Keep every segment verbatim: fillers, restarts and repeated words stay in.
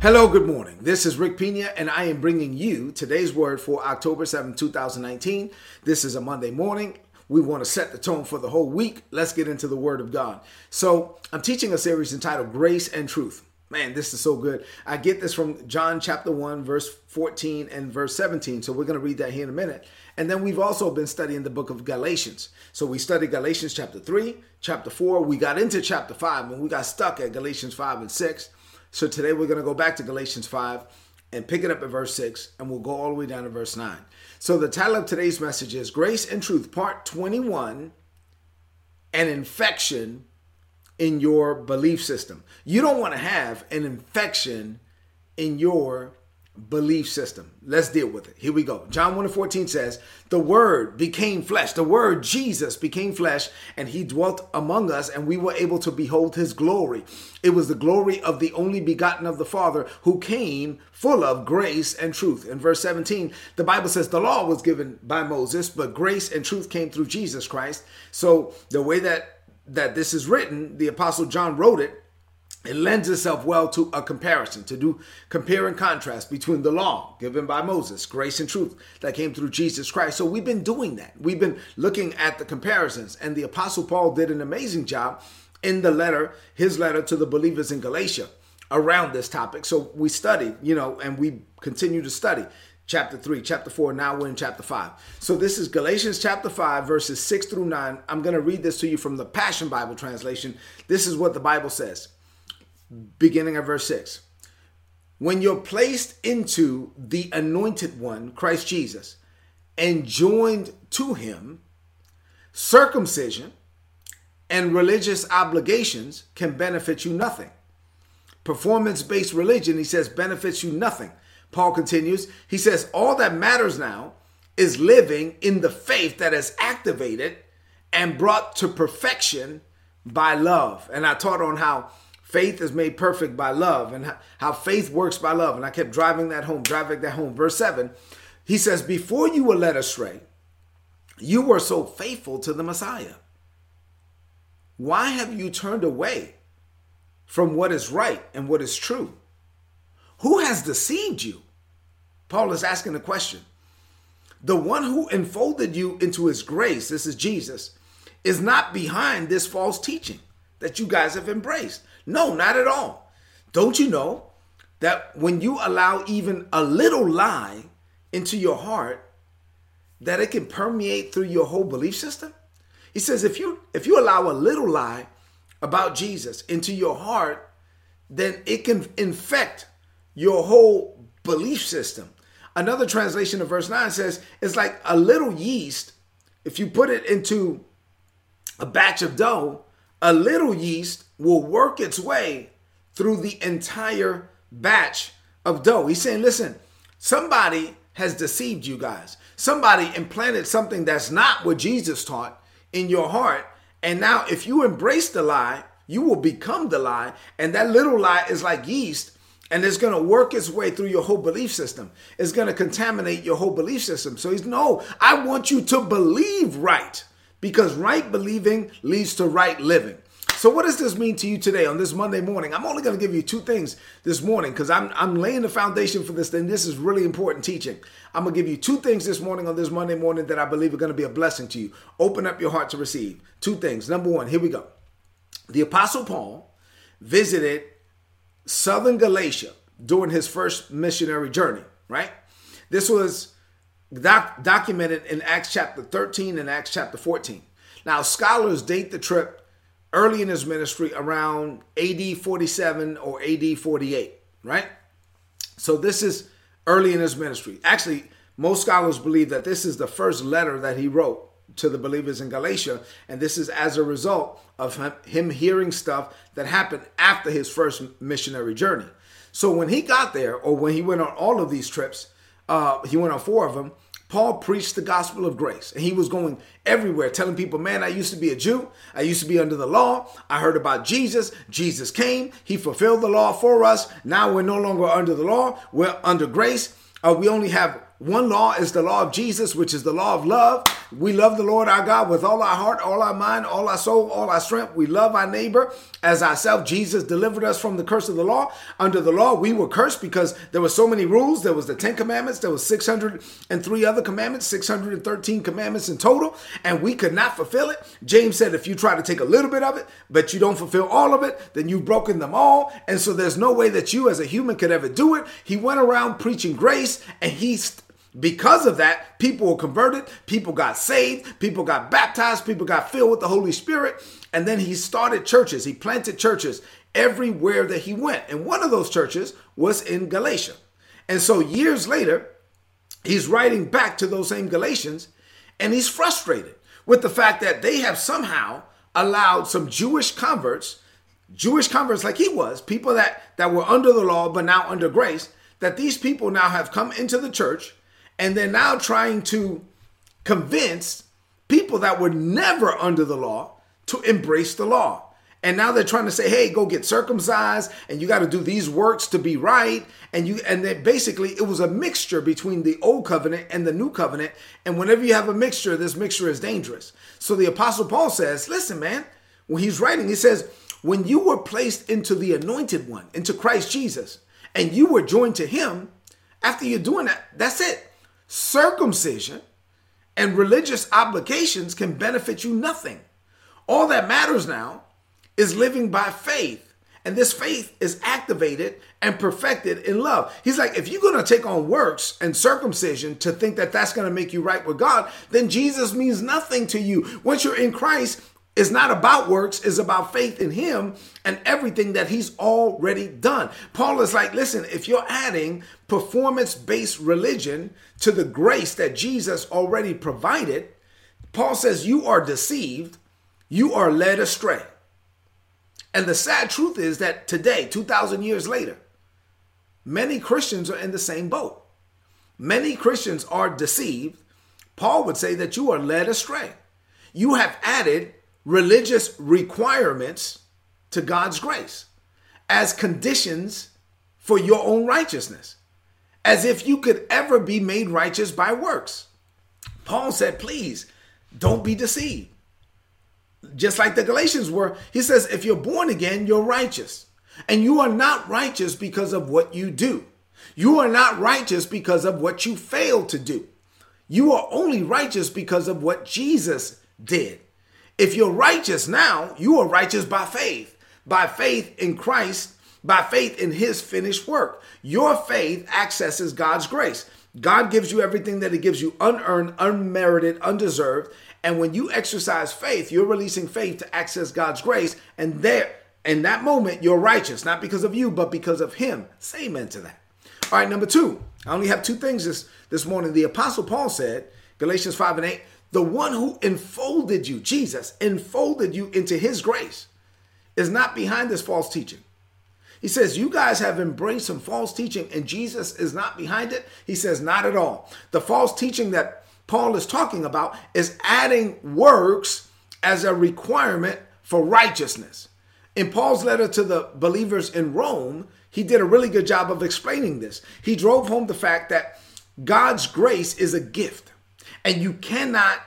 Hello, good morning. This is Rick Pina, and I am bringing you today's word for October seventh, two thousand nineteen. This is a Monday morning. We want to set the tone for the whole week. Let's get into the Word of God. So I'm teaching a series entitled Grace and Truth. Man, this is so good. I get this from John chapter one, verse fourteen and verse seventeen. So we're going to read that here in a minute. And then we've also been studying the book of Galatians. So we studied Galatians chapter three, chapter four. We got into chapter five, and we got stuck at Galatians five and six. So today we're going to go back to Galatians five and pick it up at verse six, and we'll go all the way down to verse nine. So the title of today's message is Grace and Truth, Part twenty-one, An Infection in Your Belief System. You don't want to have an infection in your belief system. Let's deal with it. Here we go. John one and fourteen says, the Word became flesh. The Word, Jesus, became flesh, and He dwelt among us, and we were able to behold His glory. It was the glory of the only begotten of the Father, who came full of grace and truth. In verse seventeen, the Bible says the law was given by Moses, but grace and truth came through Jesus Christ. So the way that, that this is written, the Apostle John wrote it, it lends itself well to a comparison, to do compare and contrast between the law given by Moses, grace and truth that came through Jesus Christ. So we've been doing that. We've been looking at the comparisons, and the Apostle Paul did an amazing job in the letter, his letter to the believers in Galatia around this topic. So we studied, you know, and we continue to study chapter three, chapter four. Now we're in chapter five. So this is Galatians chapter five, verses six through nine. I'm going to read this to you from the Passion Bible translation. This is what the Bible says. Beginning at verse six, when you're placed into the anointed one, Christ Jesus, and joined to Him, circumcision and religious obligations can benefit you nothing. Performance-based religion, he says, benefits you nothing. Paul continues, he says, all that matters now is living in the faith that is activated and brought to perfection by love. And I taught on how faith is made perfect by love, and how faith works by love. And I kept driving that home, driving that home. Verse seven, he says, before you were led astray, you were so faithful to the Messiah. Why have you turned away from what is right and what is true? Who has deceived you? Paul is asking the question. The one who enfolded you into His grace, this is Jesus, is not behind this false teaching that you guys have embraced. No, not at all. Don't you know that when you allow even a little lie into your heart, that it can permeate through your whole belief system? He says, if you if you allow a little lie about Jesus into your heart, then it can infect your whole belief system. Another translation of verse nine says, it's like a little yeast. If you put it into a batch of dough, a little yeast will work its way through the entire batch of dough. He's saying, listen, somebody has deceived you guys. Somebody implanted something that's not what Jesus taught in your heart. And now if you embrace the lie, you will become the lie. And that little lie is like yeast, and it's going to work its way through your whole belief system. It's going to contaminate your whole belief system. So he's, no, I want you to believe right, because right believing leads to right living. So what does this mean to you today on this Monday morning? I'm only going to give you two things this morning, because I'm, I'm laying the foundation for this, and this is really important teaching. I'm going to give you two things this morning on this Monday morning that I believe are going to be a blessing to you. Open up your heart to receive. Two things. Number one, here we go. The Apostle Paul visited southern Galatia during his first missionary journey, right? This was doc- documented in Acts chapter thirteen and Acts chapter fourteen. Now, scholars date the trip early in his ministry around A D forty-seven or A D forty-eight, right? So this is early in his ministry. Actually, most scholars believe that this is the first letter that he wrote to the believers in Galatia, and this is as a result of him, him hearing stuff that happened after his first missionary journey. So when he got there, or when he went on all of these trips, uh, he went on four of them, Paul preached the gospel of grace, and he was going everywhere telling people, man, I used to be a Jew. I used to be under the law. I heard about Jesus. Jesus came. He fulfilled the law for us. Now we're no longer under the law. We're under grace. Uh, we only have One law is the law of Jesus, which is the law of love. We love the Lord our God with all our heart, all our mind, all our soul, all our strength. We love our neighbor as ourselves. Jesus delivered us from the curse of the law. Under the law, we were cursed because there were so many rules. There was the Ten Commandments. There was six hundred three other commandments, six hundred thirteen commandments in total, and we could not fulfill it. James said, if you try to take a little bit of it, but you don't fulfill all of it, then you've broken them all. And so there's no way that you as a human could ever do it. He went around preaching grace, and he st- Because of that, people were converted, people got saved, people got baptized, people got filled with the Holy Spirit. And then he started churches. He planted churches everywhere that he went. And one of those churches was in Galatia. And so years later, he's writing back to those same Galatians, and he's frustrated with the fact that they have somehow allowed some Jewish converts, Jewish converts like he was, people that, that were under the law but now under grace, that these people now have come into the church. And they're now trying to convince people that were never under the law to embrace the law. And now they're trying to say, hey, go get circumcised, and you got to do these works to be right. And you, and then basically it was a mixture between the old covenant and the new covenant. And whenever you have a mixture, this mixture is dangerous. So the Apostle Paul says, listen, man, when he's writing, he says, when you were placed into the anointed one, into Christ Jesus, and you were joined to him, after you're doing that, that's it. Circumcision and religious obligations can benefit you nothing. All that matters now is living by faith. And this faith is activated and perfected in love. He's like, if you're going to take on works and circumcision to think that that's going to make you right with God, then Jesus means nothing to you. Once you're in Christ, it's not about works, it's about faith in him and everything that he's already done. Paul is like, listen, if you're adding performance-based religion to the grace that Jesus already provided, Paul says you are deceived, you are led astray. And the sad truth is that today, two thousand years later, many Christians are in the same boat. Many Christians are deceived. Paul would say that you are led astray. You have added religious requirements to God's grace as conditions for your own righteousness, as if you could ever be made righteous by works. Paul said, please don't be deceived. Just like the Galatians were, he says, if you're born again, you're righteous, and you are not righteous because of what you do. You are not righteous because of what you fail to do. You are only righteous because of what Jesus did. If you're righteous now, you are righteous by faith, by faith in Christ, by faith in his finished work. Your faith accesses God's grace. God gives you everything that he gives you, unearned, unmerited, undeserved. And when you exercise faith, you're releasing faith to access God's grace. And there, in that moment, you're righteous, not because of you, but because of him. Say amen to that. All right, number two. I only have two things this, this morning. The Apostle Paul said, Galatians five and eight, the one who enfolded you, Jesus, enfolded you into his grace, is not behind this false teaching. He says, you guys have embraced some false teaching and Jesus is not behind it. He says, not at all. The false teaching that Paul is talking about is adding works as a requirement for righteousness. In Paul's letter to the believers in Rome, he did a really good job of explaining this. He drove home the fact that God's grace is a gift. And you cannot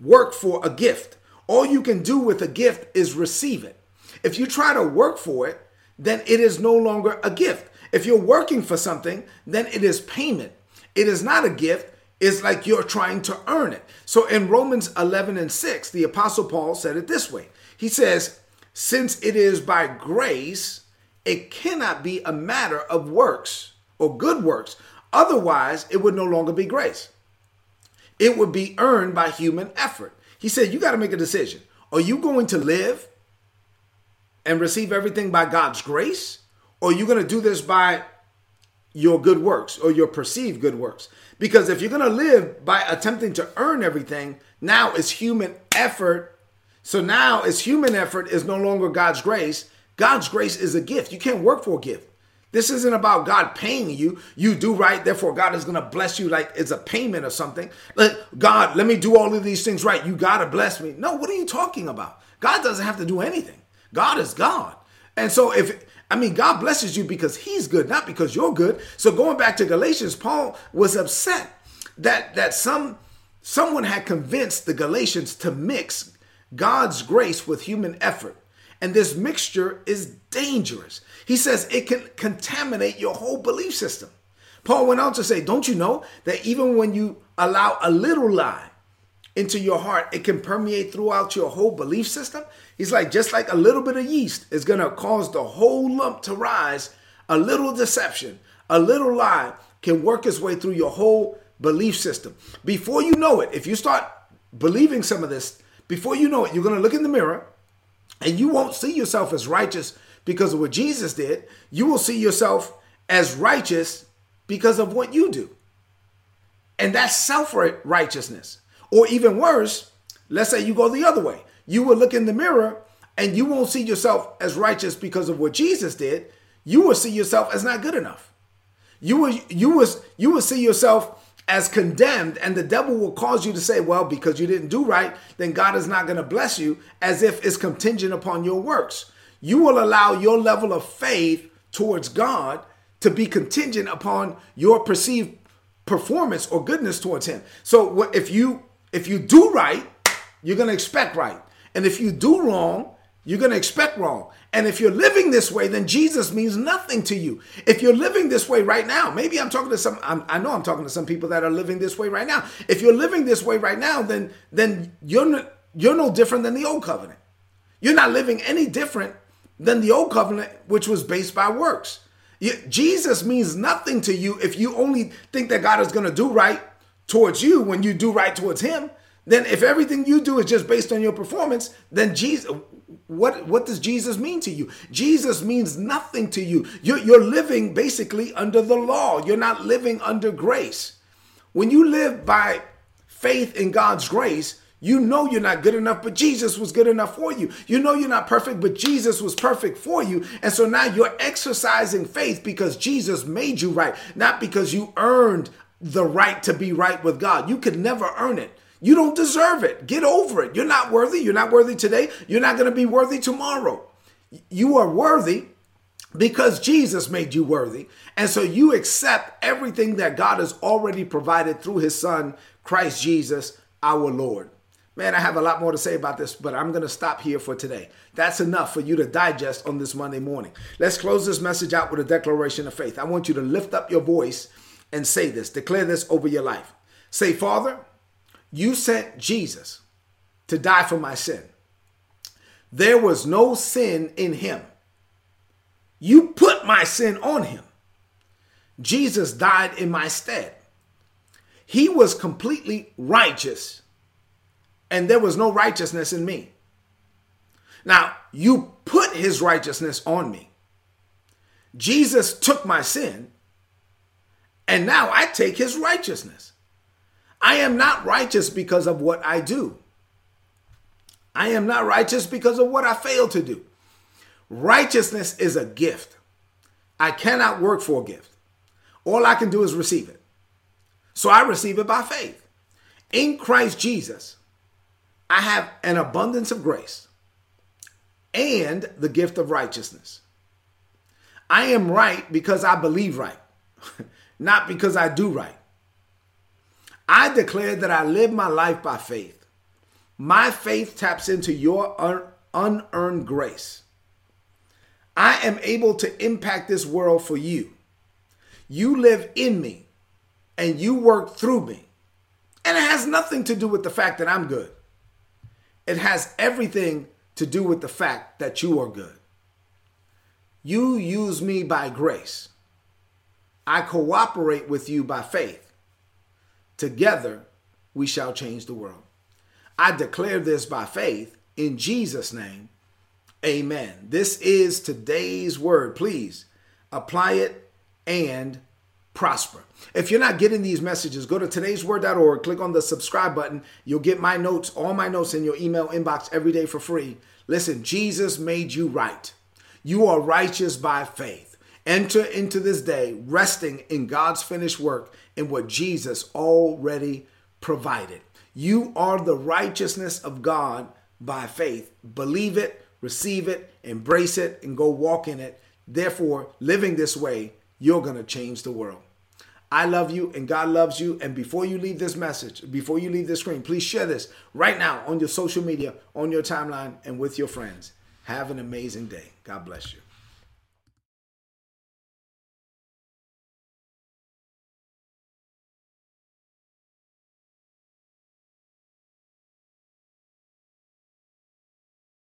work for a gift. All you can do with a gift is receive it. If you try to work for it, then it is no longer a gift. If you're working for something, then it is payment. It is not a gift. It's like you're trying to earn it. So in Romans eleven and six, the Apostle Paul said it this way. He says, since it is by grace, it cannot be a matter of works or good works. Otherwise, it would no longer be grace. It would be earned by human effort. He said, you got to make a decision. Are you going to live and receive everything by God's grace? Or are you going to do this by your good works or your perceived good works? Because if you're going to live by attempting to earn everything, now it's human effort. So now it's human effort is no longer God's grace. God's grace is a gift. You can't work for a gift. This isn't about God paying you. You do right, therefore God is going to bless you like it's a payment or something. Like, God, let me do all of these things right. You got to bless me. No, what are you talking about? God doesn't have to do anything. God is God. And so if, I mean, God blesses you because he's good, not because you're good. So going back to Galatians, Paul was upset that that some someone had convinced the Galatians to mix God's grace with human effort. And this mixture is dangerous. He says it can contaminate your whole belief system. Paul went on to say, don't you know that even when you allow a little lie into your heart, it can permeate throughout your whole belief system? He's like, just like a little bit of yeast is going to cause the whole lump to rise, a little deception, a little lie can work its way through your whole belief system. Before you know it, if you start believing some of this, before you know it, you're going to look in the mirror and you won't see yourself as righteous because of what Jesus did. You will see yourself as righteous because of what you do. And that's self-righteousness. Or even worse, let's say you go the other way. You will look in the mirror and you won't see yourself as righteous because of what Jesus did. You will see yourself as not good enough. You will, you will, you will see yourself as condemned, and the devil will cause you to say, well, because you didn't do right, then God is not going to bless you, as if it's contingent upon your works. You will allow your level of faith towards God to be contingent upon your perceived performance or goodness towards him. So if you if you do right, you're going to expect right. And if you do wrong, you're going to expect wrong. And if you're living this way, then Jesus means nothing to you. If you're living this way right now, maybe I'm talking to some, I'm, I know I'm talking to some people that are living this way right now. If you're living this way right now, then, then you're, no, you're no different than the old covenant. You're not living any different than the old covenant, which was based by works. You, Jesus means nothing to you if you only think that God is going to do right towards you when you do right towards him. Then if everything you do is just based on your performance, then Jesus, what, what does Jesus mean to you? Jesus means nothing to you. You're, you're living basically under the law. You're not living under grace. When you live by faith in God's grace, you know you're not good enough, but Jesus was good enough for you. You know you're not perfect, but Jesus was perfect for you. And so now you're exercising faith because Jesus made you right, not because you earned the right to be right with God. You could never earn it. You don't deserve it. Get over it. You're not worthy. You're not worthy today. You're not going to be worthy tomorrow. You are worthy because Jesus made you worthy. And so you accept everything that God has already provided through his son, Christ Jesus, our Lord. Man, I have a lot more to say about this, but I'm going to stop here for today. That's enough for you to digest on this Monday morning. Let's close this message out with a declaration of faith. I want you to lift up your voice and say this. Declare this over your life. Say, Father, you sent Jesus to die for my sin. There was no sin in him. You put my sin on him. Jesus died in my stead. He was completely righteous, and there was no righteousness in me. Now, you put his righteousness on me. Jesus took my sin, and now I take his righteousness. I am not righteous because of what I do. I am not righteous because of what I fail to do. Righteousness is a gift. I cannot work for a gift. All I can do is receive it. So I receive it by faith. In Christ Jesus, I have an abundance of grace and the gift of righteousness. I am right because I believe right, not because I do right. I declare that I live my life by faith. My faith taps into your un- unearned grace. I am able to impact this world for you. You live in me and you work through me. And it has nothing to do with the fact that I'm good. It has everything to do with the fact that you are good. You use me by grace. I cooperate with you by faith. Together, we shall change the world. I declare this by faith in Jesus' name. Amen. This is today's word. Please apply it and prosper. If you're not getting these messages, go to todays word dot org, click on the subscribe button. You'll get my notes, all my notes in your email inbox every day for free. Listen, Jesus made you right. You are righteous by faith. Enter into this day resting in God's finished work and what Jesus already provided. You are the righteousness of God by faith. Believe it, receive it, embrace it, and go walk in it. Therefore, living this way, you're going to change the world. I love you and God loves you. And before you leave this message, before you leave this screen, please share this right now on your social media, on your timeline, and with your friends. Have an amazing day. God bless you.